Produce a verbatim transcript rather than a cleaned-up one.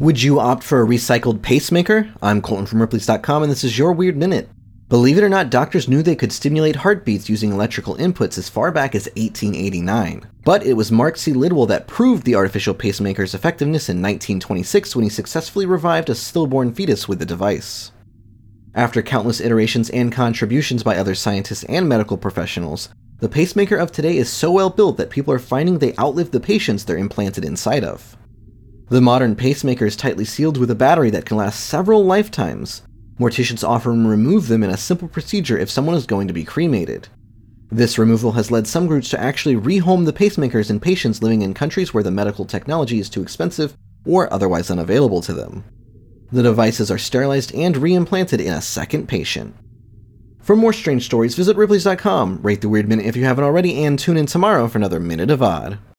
Would you opt for a recycled pacemaker? I'm Colton from Ripleys dot com, and this is your Weird Minute. Believe it or not, doctors knew they could stimulate heartbeats using electrical inputs as far back as eighteen eighty-nine. But it was Mark C. Lidwell that proved the artificial pacemaker's effectiveness in nineteen twenty-six when he successfully revived a stillborn fetus with the device. After countless iterations and contributions by other scientists and medical professionals, the pacemaker of today is so well built that people are finding they outlive the patients they're implanted inside of. The modern pacemaker is tightly sealed with a battery that can last several lifetimes. Morticians often remove them in a simple procedure if someone is going to be cremated. This removal has led some groups to actually rehome the pacemakers in patients living in countries where the medical technology is too expensive or otherwise unavailable to them. The devices are sterilized and reimplanted in a second patient. For more strange stories, visit Ripleys dot com, rate the Weird Minute if you haven't already, and tune in tomorrow for another Minute of Odd.